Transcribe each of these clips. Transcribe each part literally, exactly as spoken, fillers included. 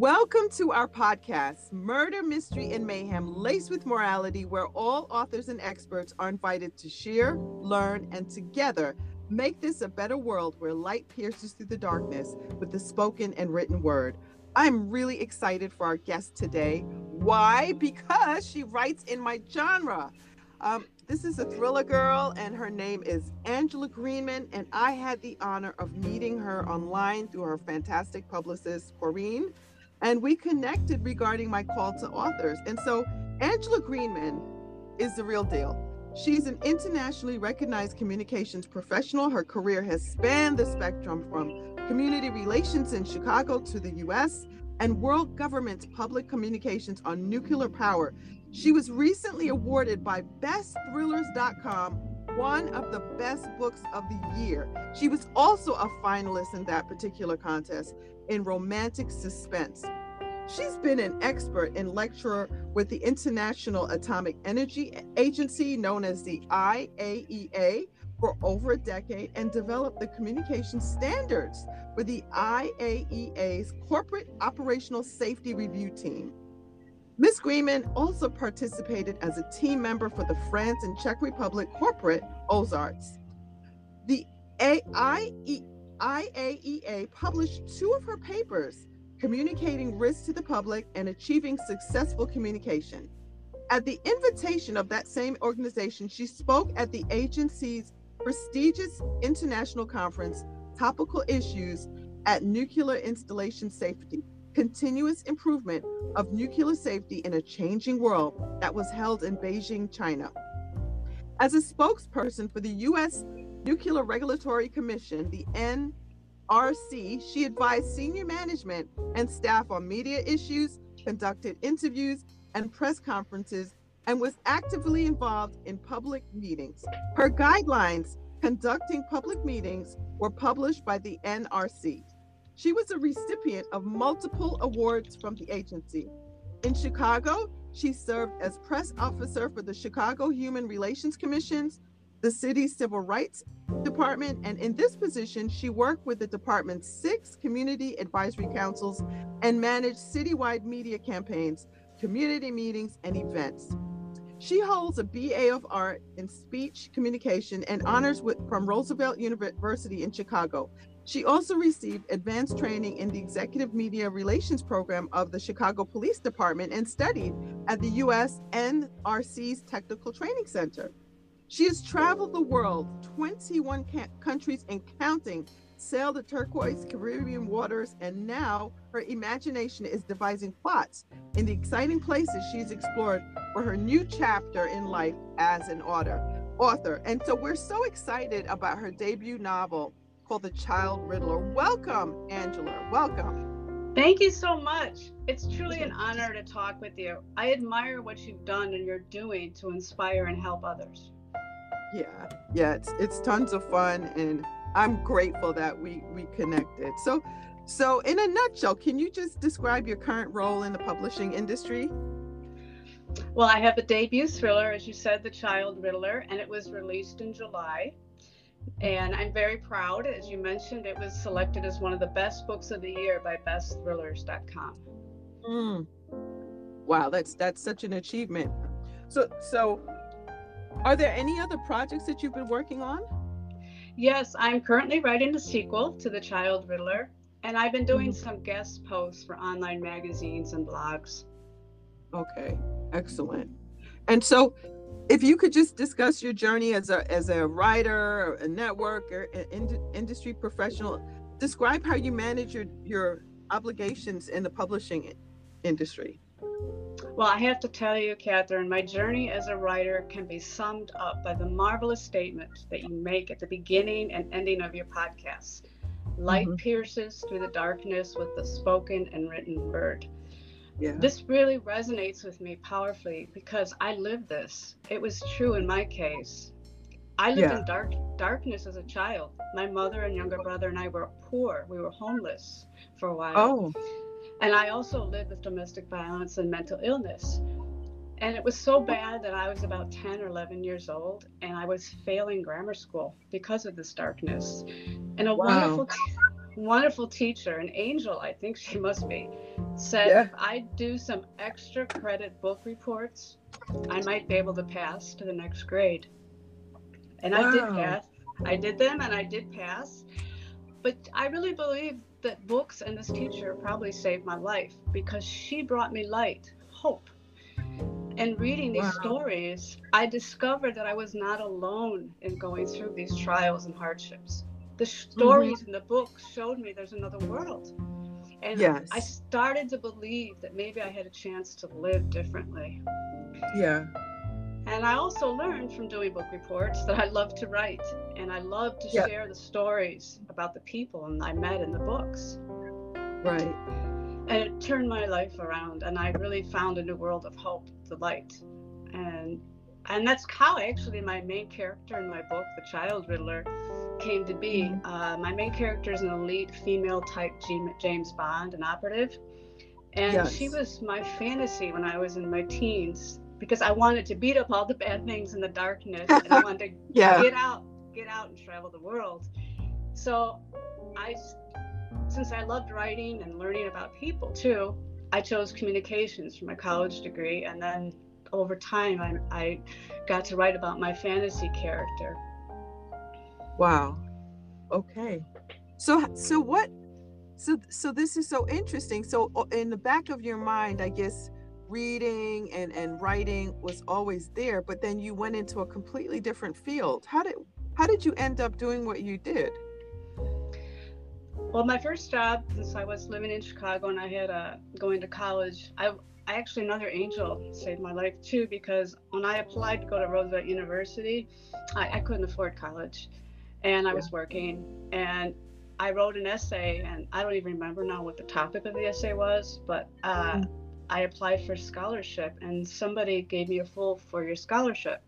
Welcome to our podcast, Murder, Mystery, and Mayhem, laced with morality, where all authors and experts are invited to share, learn, and together make this a better world where light pierces through the darkness with the spoken and written word. I'm really excited for our guest today. Why? Because she writes in my genre. Um, this is a thriller girl, and her name is Angela Greenman, and I had the honor of meeting her online through her fantastic publicist, Corinne, and we connected regarding my call to authors. And so Angela Greenman is the real deal. She's an internationally recognized communications professional. Her career has spanned the spectrum from community relations in Chicago to the U S and world governments' public communications on nuclear power. She was recently awarded by best thrillers dot com one of the best books of the year. She was also a finalist in that particular contest in romantic suspense. She's been an expert and lecturer with the International Atomic Energy Agency, known as the I A E A, for over a decade, and developed the communication standards for the I A E A's Corporate Operational Safety Review Team. Miz Greenman also participated as a team member for the France and Czech Republic Corporate Ozarks. The I A E A published two of her papers, Communicating Risk to the Public and Achieving Successful Communication. At the invitation of that same organization, she spoke at the agency's prestigious international conference, Topical Issues at Nuclear Installation Safety, Continuous Improvement of Nuclear Safety in a Changing World, that was held in Beijing, China. As a spokesperson for the U S Nuclear Regulatory Commission, the N R C, she advised senior management and staff on media issues, conducted interviews and press conferences, and was actively involved in public meetings. Her guidelines conducting public meetings were published by the N R C. She was a recipient of multiple awards from the agency. In Chicago, she served as press officer for the Chicago Human Relations Commission, the city's Civil Rights Department, and in this position, she worked with the department's six community advisory councils and managed citywide media campaigns, community meetings, and events. She holds a B A of Art in Speech Communication and honors with, from Roosevelt University in Chicago. She also received advanced training in the Executive Media Relations Program of the Chicago Police Department and studied at the U S N R C's Technical Training Center. She has traveled the world, twenty-one ca- countries and counting, sailed the turquoise Caribbean waters, and now her imagination is devising plots in the exciting places she's explored for her new chapter in life as an author. And so we're so excited about her debut novel called The Child Riddler. Welcome, Angela. Welcome. Thank you so much. It's truly an honor to talk with you. I admire what you've done and you're doing to inspire and help others. Yeah, yeah, it's it's tons of fun, and I'm grateful that we we connected. So, so in a nutshell, can you just describe your current role in the publishing industry? Well, I have a debut thriller, as you said, The Child Riddler, and it was released in July. And I'm very proud, as you mentioned, it was selected as one of the best books of the year by best thrillers dot com. Mm. Wow, that's that's such an achievement. So, so are there any other projects that you've been working on? Yes, I'm currently writing a sequel to The Child Riddler, and I've been doing some guest posts for online magazines and blogs. Okay, excellent. And so if you could just discuss your journey as a as a writer, a networker, an ind- industry professional, describe how you manage your, your obligations in the publishing industry. Well, I have to tell you, Catherine, my journey as a writer can be summed up by the marvelous statement that you make at the beginning and ending of your podcast. Light mm-hmm. pierces through the darkness with the spoken and written word. Yeah. This really resonates with me powerfully because I lived this. It was true in my case. I lived yeah. in dark darkness as a child. My mother and younger brother and I were poor. We were homeless for a while. Oh. And I also lived with domestic violence and mental illness. And it was so bad that I was about ten or eleven years old, and I was failing grammar school because of this darkness. And a wow. wonderful, wonderful teacher, an angel, I think she must be, said, yeah. if I do some extra credit book reports, I might be able to pass to the next grade. And wow. I did pass. I did them and I did pass. But I really believe that books and this teacher probably saved my life, because she brought me light, hope. And reading these wow. stories, I discovered that I was not alone in going through these trials and hardships. The stories mm-hmm. in the book showed me there's another world. And yes. I started to believe that maybe I had a chance to live differently. Yeah. And I also learned from doing book reports that I love to write, and I love to yep. share the stories about the people I met in the books. Right. And it turned my life around, and I really found a new world of hope, the light. And and that's how actually my main character in my book, The Child Riddler, came to be. Uh, my main character is an elite female type James Bond, an operative. And yes. she was my fantasy when I was in my teens, because I wanted to beat up all the bad things in the darkness, and I wanted to yeah. get out, get out and travel the world. So I, since I loved writing and learning about people too, I chose communications for my college degree. And then over time, I, I got to write about my fantasy character. Wow. Okay. So, so what, so, so this is so interesting. So in the back of your mind, I guess, reading and, and writing was always there, but then you went into a completely different field. How did how did you end up doing what you did? Well, my first job, since I was living in Chicago and I had uh, going to college, I, I actually, another angel saved my life too, because when I applied to go to Roosevelt University, I, I couldn't afford college, and I was working, and I wrote an essay, and I don't even remember now what the topic of the essay was, but uh, mm-hmm. I applied for scholarship, and somebody gave me a full four-year scholarship.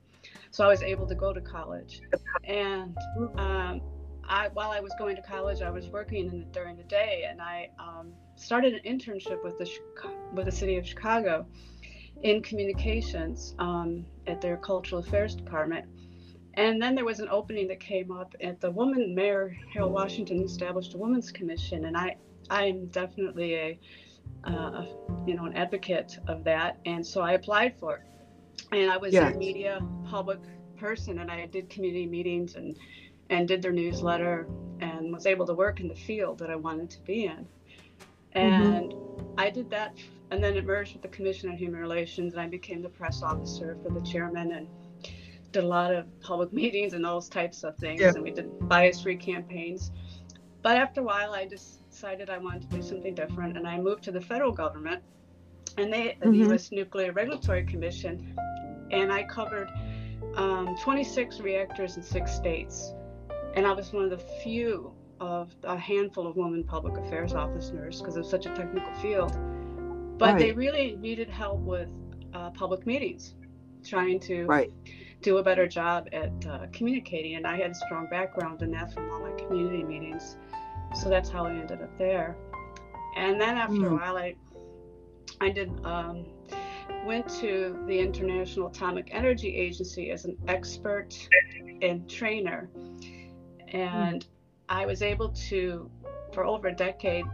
So I was able to go to college. And um, I, while I was going to college, I was working in the, during the day, and I um, started an internship with the with the city of Chicago in communications um, at their cultural affairs department. And then there was an opening that came up at the woman, Mayor Harold Washington established a women's commission, and I I'm definitely a Uh, you know, an advocate of that. And so I applied for it. And I was yes. a media public person, and I did community meetings and, and did their newsletter, and was able to work in the field that I wanted to be in. And mm-hmm. I did that, and then it merged with the Commission on Human Relations, and I became the press officer for the chairman, and did a lot of public meetings and those types of things. Yeah. And we did bias-free campaigns. But after a while, I just decided I wanted to do something different, and I moved to the federal government, and they, mm-hmm. the U S Nuclear Regulatory Commission, and I covered um, twenty-six reactors in six states, and I was one of the few of a handful of women public affairs officers, because it was such a technical field, but right. they really needed help with uh, public meetings, trying to right. do a better job at uh, communicating, and I had a strong background in that from all my community meetings. So that's how I ended up there. And then after mm. a while, I I did um, went to the International Atomic Energy Agency as an expert and trainer. And mm. I was able to, for over a decade,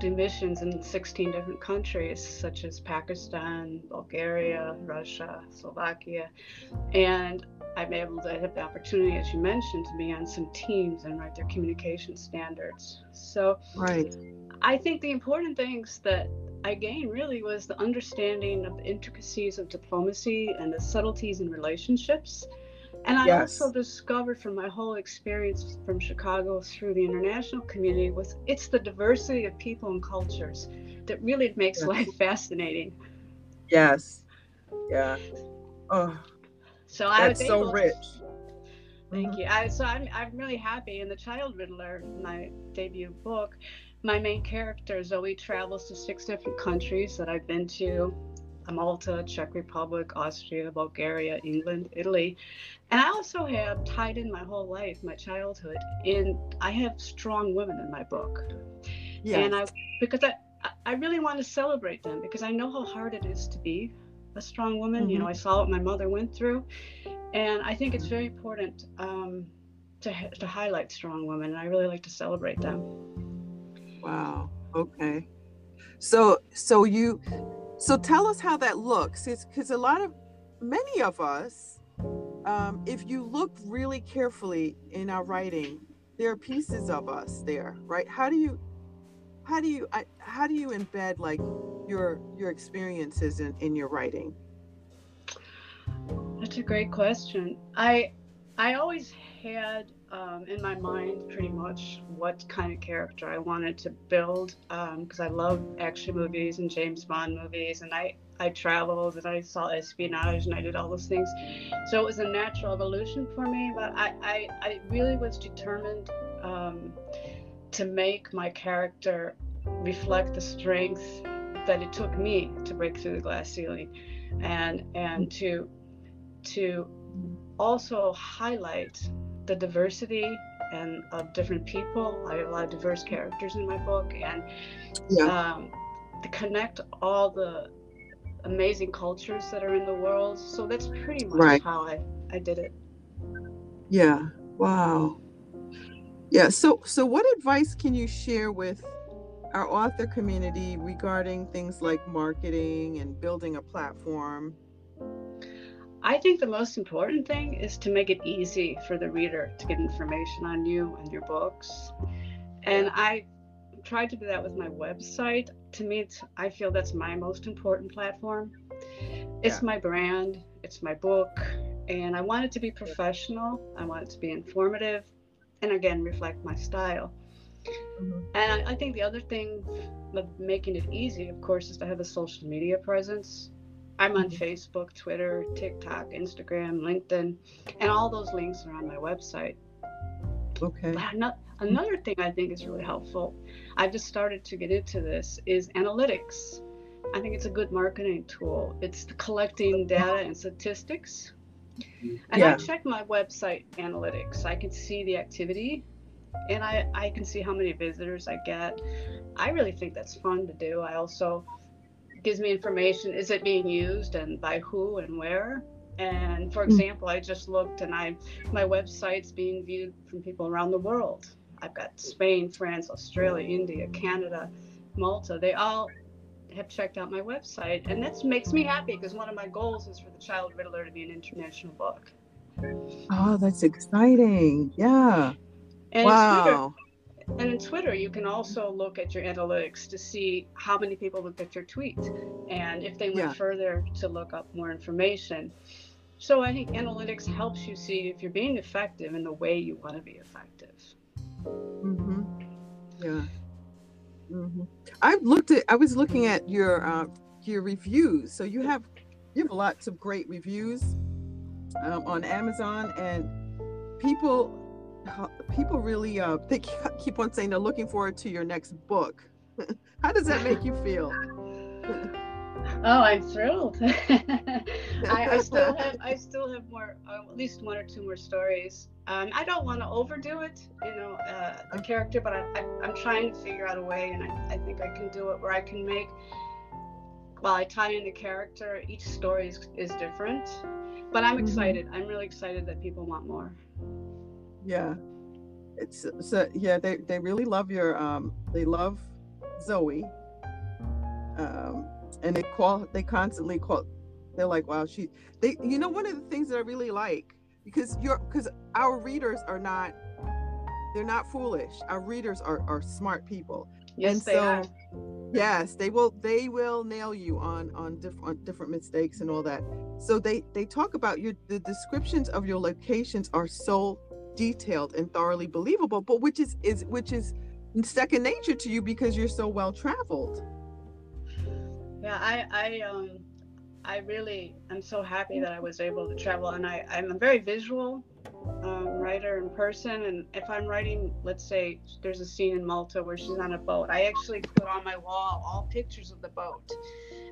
do missions in sixteen different countries, such as Pakistan, Bulgaria, Russia, Slovakia. And I've been able to have the opportunity, as you mentioned, to be on some teams and write their communication standards. So right. I think the important things that I gained really was the understanding of the intricacies of diplomacy and the subtleties in relationships. And I yes. also discovered from my whole experience from Chicago through the international community was it's the diversity of people and cultures that really makes yes. life fascinating. Yes. Yeah. Oh. So I That's was able so rich. To, thank mm-hmm. you. I, so I'm I'm really happy. In The Child Riddler, my debut book, my main character Zoe travels to six different countries that I've been to: Malta, Czech Republic, Austria, Bulgaria, England, Italy. And I also have tied in my whole life, my childhood, in I have strong women in my book. Yes. And I because I I really want to celebrate them, because I know how hard it is to be a strong woman. Mm-hmm. You know, I saw what my mother went through, and I think it's very important um, to to highlight strong women, and I really like to celebrate them. Wow. Okay. So so you so tell us how that looks, because a lot of many of us, um, if you look really carefully in our writing, there are pieces of us there, right? How do you how do you I, how do you embed like your your experiences in, in your writing? That's a great question. I I always had um, in my mind pretty much what kind of character I wanted to build, because um, I love action movies and James Bond movies, and I, I traveled and I saw espionage and I did all those things. So it was a natural evolution for me, but I, I, I really was determined um, to make my character reflect the strength that it took me to break through the glass ceiling, and and to to also highlight the diversity and of different people. I have a lot of diverse characters in my book, and yeah. um, to connect all the amazing cultures that are in the world. So that's pretty much right. how I, I did it. Yeah. Wow. Yeah. So so what advice can you share with our author community regarding things like marketing and building a platform? I think the most important thing is to make it easy for the reader to get information on you and your books. And I tried to do that with my website. To me, it's, I feel that's my most important platform. It's yeah. my brand, it's my book, and I want it to be professional. I want it to be informative, and again, reflect my style. Mm-hmm. And I, I think the other thing of making it easy, of course, is to have a social media presence. I'm on Facebook, Twitter, TikTok, Instagram, LinkedIn, and all those links are on my website. Okay. But another thing I think is really helpful, I've just started to get into this, is analytics. I think it's a good marketing tool. It's the collecting data and statistics. And yeah. I check my website analytics. I can see the activity, and I, I can see how many visitors I get. I really think that's fun to do. I also... gives me information, is it being used and by who and where? And for example, I just looked and I my website's being viewed from people around the world. I've got Spain, France, Australia, India, Canada, Malta. They all have checked out my website, and that makes me happy, because one of my goals is for The Child Riddler to be an international book. Oh, that's exciting. Yeah. And wow. And in Twitter, you can also look at your analytics to see how many people looked at your tweet, and if they went yeah. further to look up more information. So I think analytics helps you see if you're being effective in the way you want to be effective. Mm-hmm. Yeah. Mm-hmm. I've looked at. I was looking at your uh, your reviews. So you have you have lots of great reviews um, on Amazon, and people. People really uh, they keep on saying they're looking forward to your next book. How does that make you feel? Oh, I'm thrilled. I, I still have I still have more, uh, at least one or two more stories. Um, I don't want to overdo it, you know, uh, the character, but I, I, I'm trying to figure out a way, and I, I think I can do it where I can make, while I tie in the character, each story is, is different. But I'm excited. I'm really excited that people want more. Yeah, it's so yeah. They, they really love your um. They love Zoe. Um, and they call they constantly call. They're like, wow, she. They you know one of the things that I really like, because you're because our readers are not. They're not foolish. Our readers are are smart people. Yes, and they so, are. Yes, they will. They will nail you on on different different mistakes and all that. So they they talk about your the descriptions of your locations are so detailed and thoroughly believable, but which is is which is second nature to you because you're so well traveled. Yeah, I I um I really I'm so happy that I was able to travel, and I I'm a very visual um, writer in person, and if I'm writing, let's say there's a scene in Malta where she's on a boat, I actually put on my wall all pictures of the boat,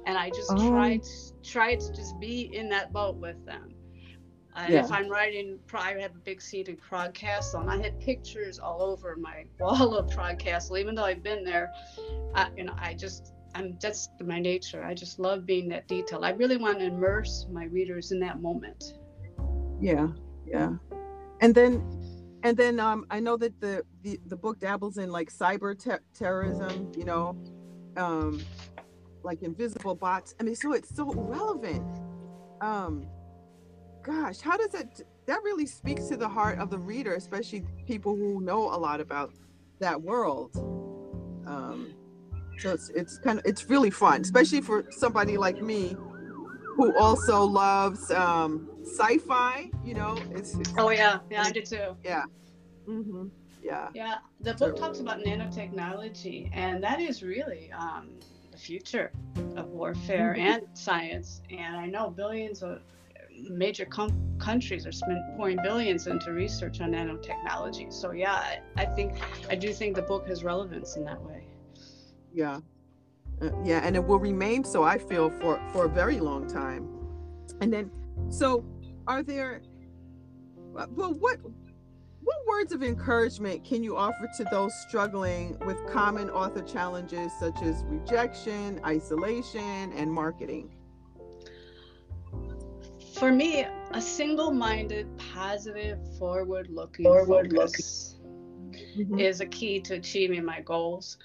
and I just oh. tried tried to just be in that boat with them. And yeah. if I'm writing, I have a big seat in Prague Castle, and I had pictures all over my wall of Prague Castle, even though I've been there. I, you know, I just, I'm that's my nature. I just love being that detailed. I really want to immerse my readers in that moment. Yeah, yeah. And then, and then um, I know that the, the, the book dabbles in like cyber te- terrorism, you know, um, like invisible bots. I mean, so it's so relevant. Um, gosh, how does that, that really speaks to the heart of the reader, especially people who know a lot about that world. Um, so it's, it's kind of, it's really fun, especially for somebody like me who also loves um, sci-fi, you know, it's, it's oh yeah, yeah, I do too. Yeah. Mm-hmm. Yeah. Yeah. The book so, talks about nanotechnology, and that is really um, the future of warfare mm-hmm. and science. And I know billions of major com- countries are spend- pouring billions into research on nanotechnology. So yeah, I, I think I do think the book has relevance in that way. Yeah. Uh, yeah, and it will remain so, I feel, for, for a very long time. And then, so are there, well, what what words of encouragement can you offer to those struggling with common author challenges such as rejection, isolation, and marketing? For me, a single-minded, positive, forward-looking forward focus looking. is a key to achieving my goals.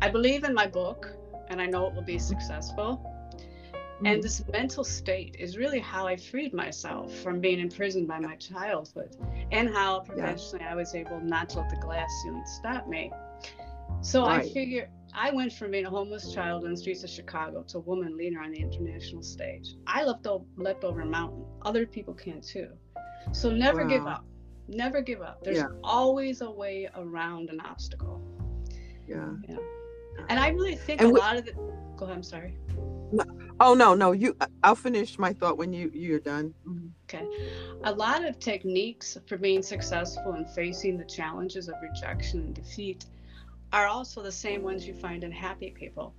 I believe in my book, and I know it will be successful. Mm-hmm. And this mental state is really how I freed myself from being imprisoned by my childhood, and how professionally yeah. I was able not to let the glass ceiling stop me. So right. I figure I went from being a homeless child on the streets of Chicago to a woman leader on the international stage. I leapt over, leapt over a mountain. Other people can too. So never wow. give up. Never give up. There's yeah. always a way around an obstacle. Yeah. Yeah. And I really think and a we, lot of the, go ahead, I'm sorry. No, oh, no, no, you, I'll finish my thought when you, you're done. Mm-hmm. Okay. A lot of techniques for being successful and facing the challenges of rejection and defeat are also the same ones you find in happy people.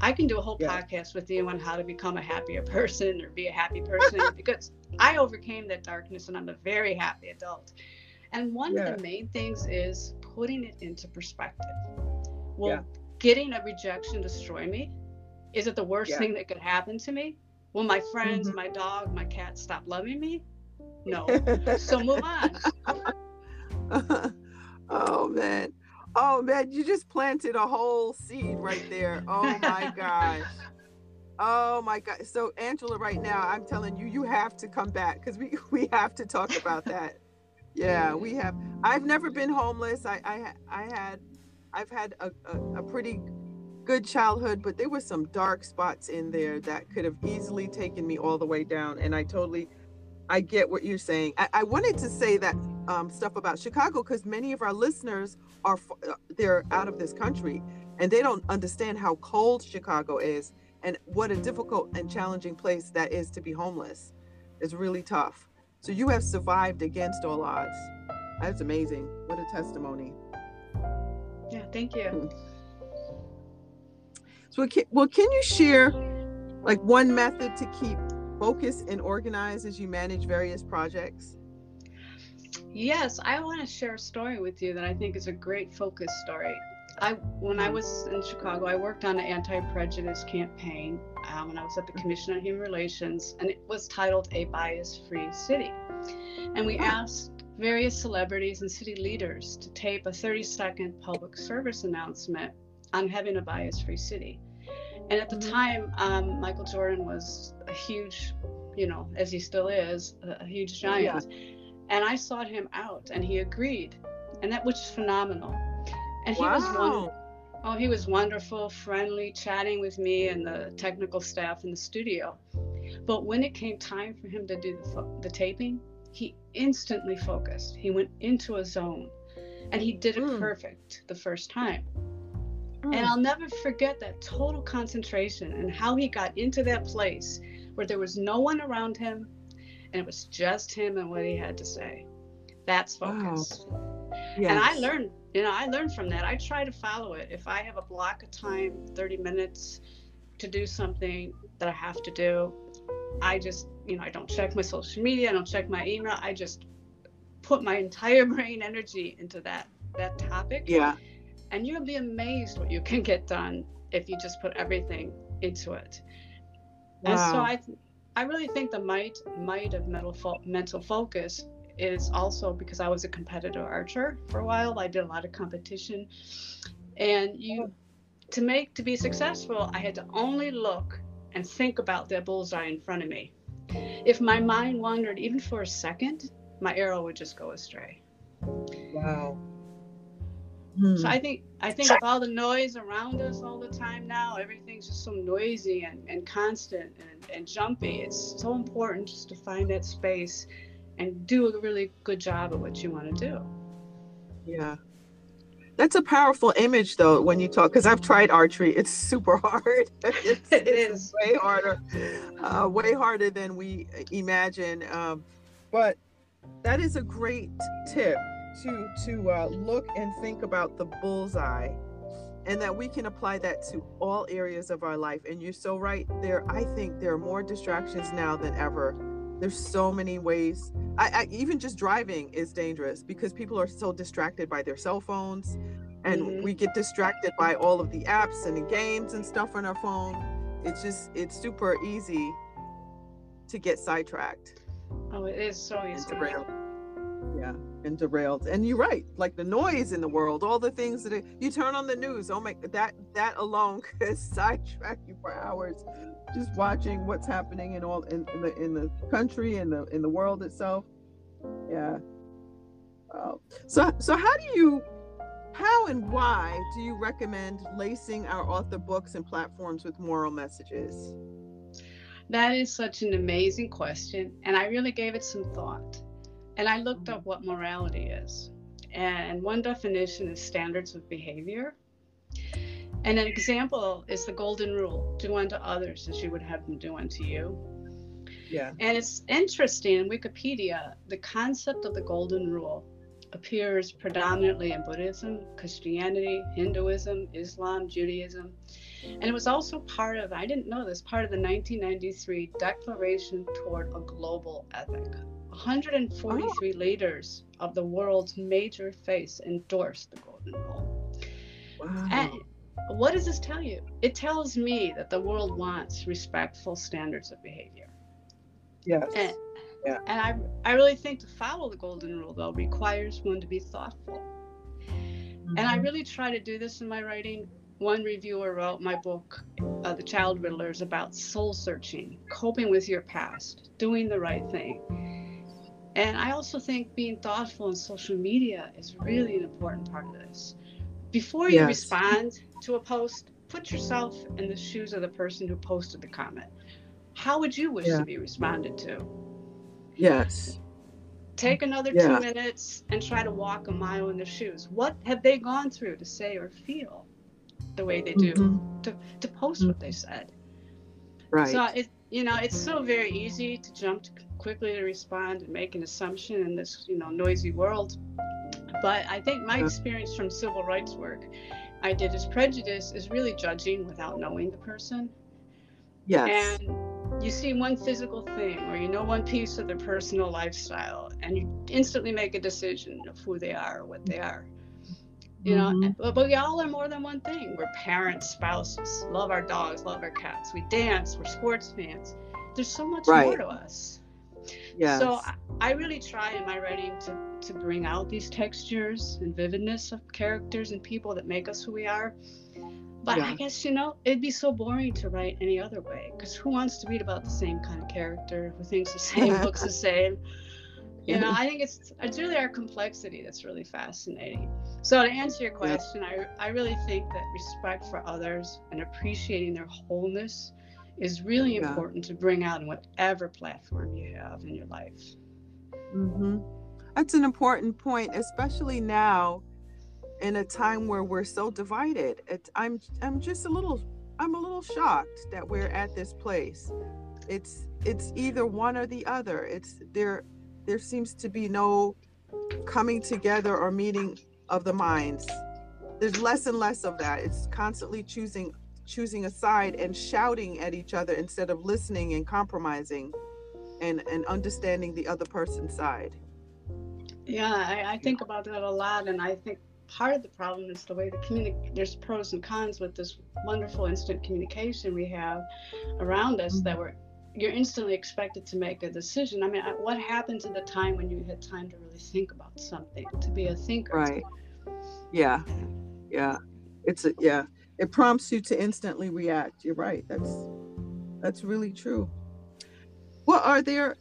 I can do a whole yeah. podcast with you on how to become a happier person or be a happy person because I overcame that darkness and I'm a very happy adult. And one yeah. of the main things is putting it into perspective. Well, yeah. getting a rejection destroy me? Is it the worst yeah. thing that could happen to me? Will my friends, mm-hmm. my dog, my cat stop loving me? No. So move on. Oh, man. Oh, man, you just planted a whole seed right there. Oh, my gosh. Oh, my God. So, Angela, right now, I'm telling you, you have to come back because we, we have to talk about that. Yeah, we have. I've never been homeless. I, I, I had... I've had a, a, a pretty good childhood, but there were some dark spots in there that could have easily taken me all the way down. And I totally, I get what you're saying. I, I wanted to say that um, stuff about Chicago because many of our listeners are, they're out of this country and they don't understand how cold Chicago is and what a difficult and challenging place that is to be homeless. It's really tough. So you have survived against all odds. That's amazing. What a testimony. Yeah, thank you. So, can, well, can you share like one method to keep focused and organized as you manage various projects? Yes, I want to share a story with you that I think is a great focus story. I, when I was in Chicago, I worked on an anti-prejudice campaign um, when I was at the Commission on Human Relations, and it was titled A Bias-Free City. And we oh. asked various celebrities and city leaders to tape a thirty second public service announcement on having a bias-free city. And at the time, um, Michael Jordan was a huge, you know, as he still is, a huge giant. Yeah. And I sought him out and he agreed. And that was phenomenal. And he wow. was wonderful. Oh, he was wonderful, friendly, chatting with me and the technical staff in the studio. But when it came time for him to do the, fo- the taping, he instantly focused. He went into a zone and he did it mm. perfect the first time. Mm. And I'll never forget that total concentration and how he got into that place where there was no one around him and it was just him and what he had to say. That's focus. Wow. Yes. And I learned, you know, I learned from that. I try to follow it. If I have a block of time, thirty minutes to do something that I have to do, I just, you know, I don't check my social media, I don't check my email, I just put my entire brain energy into that that topic. Yeah. And you'll be amazed what you can get done if you just put everything into it. Wow. And so I th- I really think the might might of mental fo- mental focus is also because I was a competitive archer for a while. I did a lot of competition. And you to make, to be successful, I had to only look and think about that bullseye in front of me. If my mind wandered even for a second, my arrow would just go astray. Wow. Hmm. So I think, I think of all the noise around us all the time now, everything's just so noisy and, and constant and, and jumpy. It's so important just to find that space and do a really good job of what you want to do. Yeah. That's a powerful image, though, when you talk, because I've tried archery. It's super hard. it's, it it's is. way harder, uh, way harder than we imagine. Um, but that is a great tip to to uh, look and think about the bullseye, and that we can apply that to all areas of our life. And you're so right there. I think there are more distractions now than ever. There's so many ways. I, I even just driving is dangerous because people are so distracted by their cell phones, and mm-hmm. we get distracted by all of the apps and the games and stuff on our phone. It's just, it's super easy to get sidetracked. Oh, it is so easy. And derailed. Yeah, and derailed. And you're right, like the noise in the world, all the things that it, you turn on the news. Oh my, that, that alone could sidetrack you for hours. Just watching what's happening in all in, in the in the country and the in the world itself. Yeah. Wow. So so how do you, how and why do you recommend lacing our author books and platforms with moral messages? That is such an amazing question, and I really gave it some thought. And I looked up what morality is, and one definition is standards of behavior. And an example is the golden rule, do unto others as you would have them do unto you. Yeah. And it's interesting, in Wikipedia, the concept of the golden rule appears predominantly in Buddhism, Christianity, Hinduism, Islam, Judaism. And it was also part of, I didn't know this, part of the nineteen ninety-three Declaration Toward a Global Ethic. one hundred forty-three oh. leaders of the world's major faiths endorsed the golden rule. Wow. And what does this tell you? It tells me that the world wants respectful standards of behavior. Yes. And, yeah. and I, I really think to follow the golden rule, though, requires one to be thoughtful. Mm-hmm. And I really try to do this in my writing. One reviewer wrote, my book, uh, The Child Riddler, is about soul searching, coping with your past, doing the right thing. And I also think being thoughtful in social media is really an important part of this. Before you yes. respond to a post, put yourself in the shoes of the person who posted the comment. How would you wish yeah. to be responded to? Yes. Take another yeah. two minutes and try to walk a mile in their shoes. What have they gone through to say or feel the way they do, mm-hmm. to, to post what they said? Right. So, it, you know, it's so very easy to jump to quickly to respond and make an assumption in this, you know, noisy world. But I think my experience from civil rights work I did is prejudice is really judging without knowing the person. Yes. And you see one physical thing, or you know one piece of their personal lifestyle, and you instantly make a decision of who they are or what they are. You mm-hmm. know, but, but we all are more than one thing. We're parents, spouses, love our dogs, love our cats. We dance, we're sports fans. There's so much right. more to us. Yes. So I, I really try in my writing to to bring out these textures and vividness of characters and people that make us who we are. But yeah. I guess, you know, it'd be so boring to write any other way, because who wants to read about the same kind of character who thinks the same, looks the same? You know, I think it's, it's really our complexity that's really fascinating. So to answer your question, yeah. I, I really think that respect for others and appreciating their wholeness is really yeah. important to bring out in whatever platform you have in your life. Mm-hmm. That's an important point, especially now in a time where we're so divided. It's, I'm I'm just a little I'm a little shocked that we're at this place. It's it's either one or the other. It's there there seems to be no coming together or meeting of the minds. There's less and less of that. It's constantly choosing choosing a side and shouting at each other instead of listening and compromising and, and understanding the other person's side. Yeah, I, I think about that a lot, and I think part of the problem is the way the communi- there's pros and cons with this wonderful instant communication we have around us, that we're you're instantly expected to make a decision. I mean, I, what happened to the time when you had time to really think about something, to be a thinker? Right. Yeah. Yeah. It's a, yeah. It prompts you to instantly react. You're right. That's that's really true. Well, are there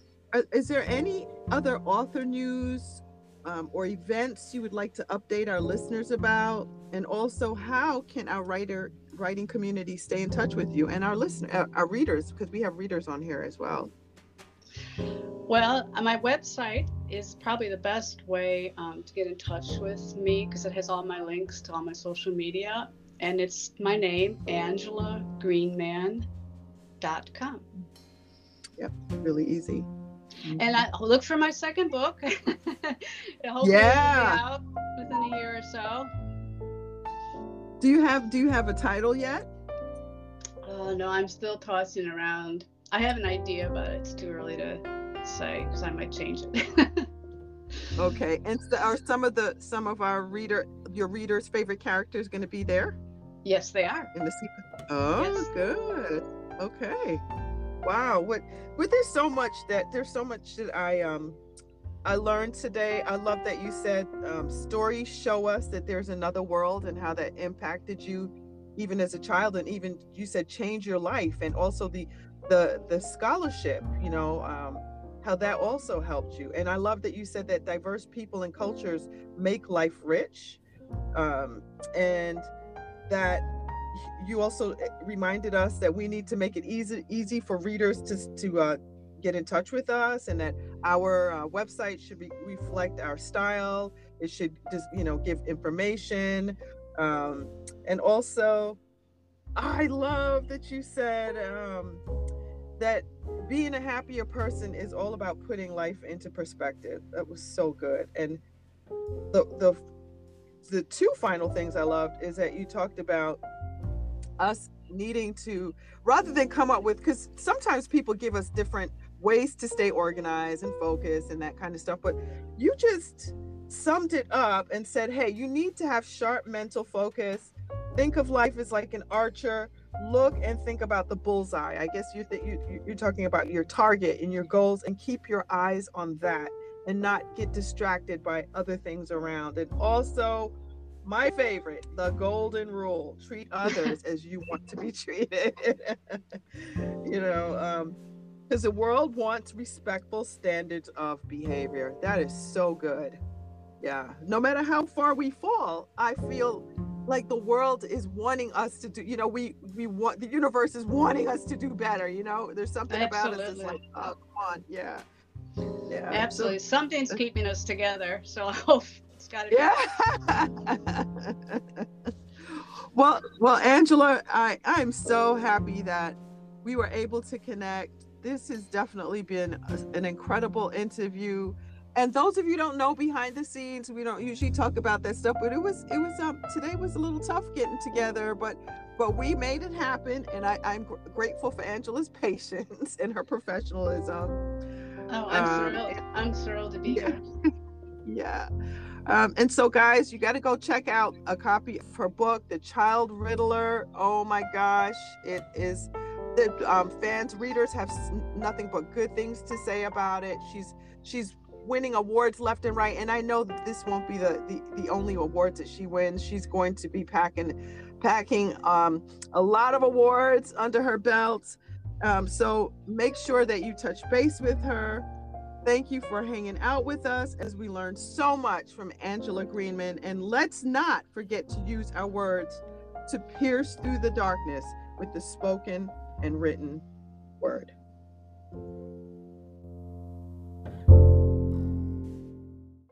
is there any other author news um, or events you would like to update our listeners about? And also, how can our writer writing community stay in touch with you and our listener, our readers, because we have readers on here as well? Well, my website is probably the best way um, to get in touch with me, because it has all my links to all my social media. And it's my name, angela greenman dot com. Yep, really easy. And I look for my second book. Hopefully yeah. It'll be out within a year or so. Do you have Do you have a title yet? Oh no, I'm still tossing around. I have an idea, but it's too early to say because I might change it. Okay, and so are some of the some of our reader your readers' favorite characters going to be there? Yes, they are. In the sequence. Oh, yes. Good. Okay. Wow. What? What? There's so much that there's so much that I um I learned today. I love that you said um, stories show us that there's another world and how that impacted you, even as a child, and even you said change your life, and also the the the scholarship. You know. Um, how that also helped you. And I love that you said that diverse people and cultures make life rich. Um, and that you also reminded us that we need to make it easy easy for readers to, to uh, get in touch with us, and that our uh, website should be, reflect our style. It should just, you know, give information. Um, and also, I love that you said um, that being a happier person is all about putting life into perspective. That was so good. And the the the two final things I loved is that you talked about us needing to, rather than come up with, because sometimes people give us different ways to stay organized and focused and that kind of stuff, but you just summed it up and said, hey, you need to have sharp mental focus. Think of life as like an archer. Look and think about the bullseye. I guess you th- you, you're talking about your target and your goals, and keep your eyes on that and not get distracted by other things around. And also, my favorite, the golden rule, treat others as you want to be treated. You know, because um, the world wants respectful standards of behavior. That is so good. Yeah. No matter how far we fall, I feel like the world is wanting us to do, you know, we we want, the universe is wanting us to do better, you know. There's something absolutely about us that's like, oh, come on, yeah. Yeah. Absolutely. So, something's keeping us together. So I hope it's gotta be. Yeah. well well Angela, I, I'm so happy that we were able to connect. This has definitely been a, an incredible interview. And those of you who don't know behind the scenes, we don't usually talk about that stuff, but it was, it was, um, today was a little tough getting together, but, but we made it happen. And I, I'm gr- grateful for Angela's patience and her professionalism. Oh, I'm um, thrilled. I'm thrilled to be yeah. here. Yeah. Um, and so guys, you got to go check out a copy of her book, The Child Riddler. Oh my gosh. It is, the um, fans, readers have nothing but good things to say about it. She's, she's, winning awards left and right, and I know that this won't be the, the the only awards that she wins. She's going to be packing packing um a lot of awards under her belt, um so make sure that you touch base with her. Thank you for hanging out with us as we learn so much from Angela Greenman, and let's not forget to use our words to pierce through the darkness with the spoken and written word.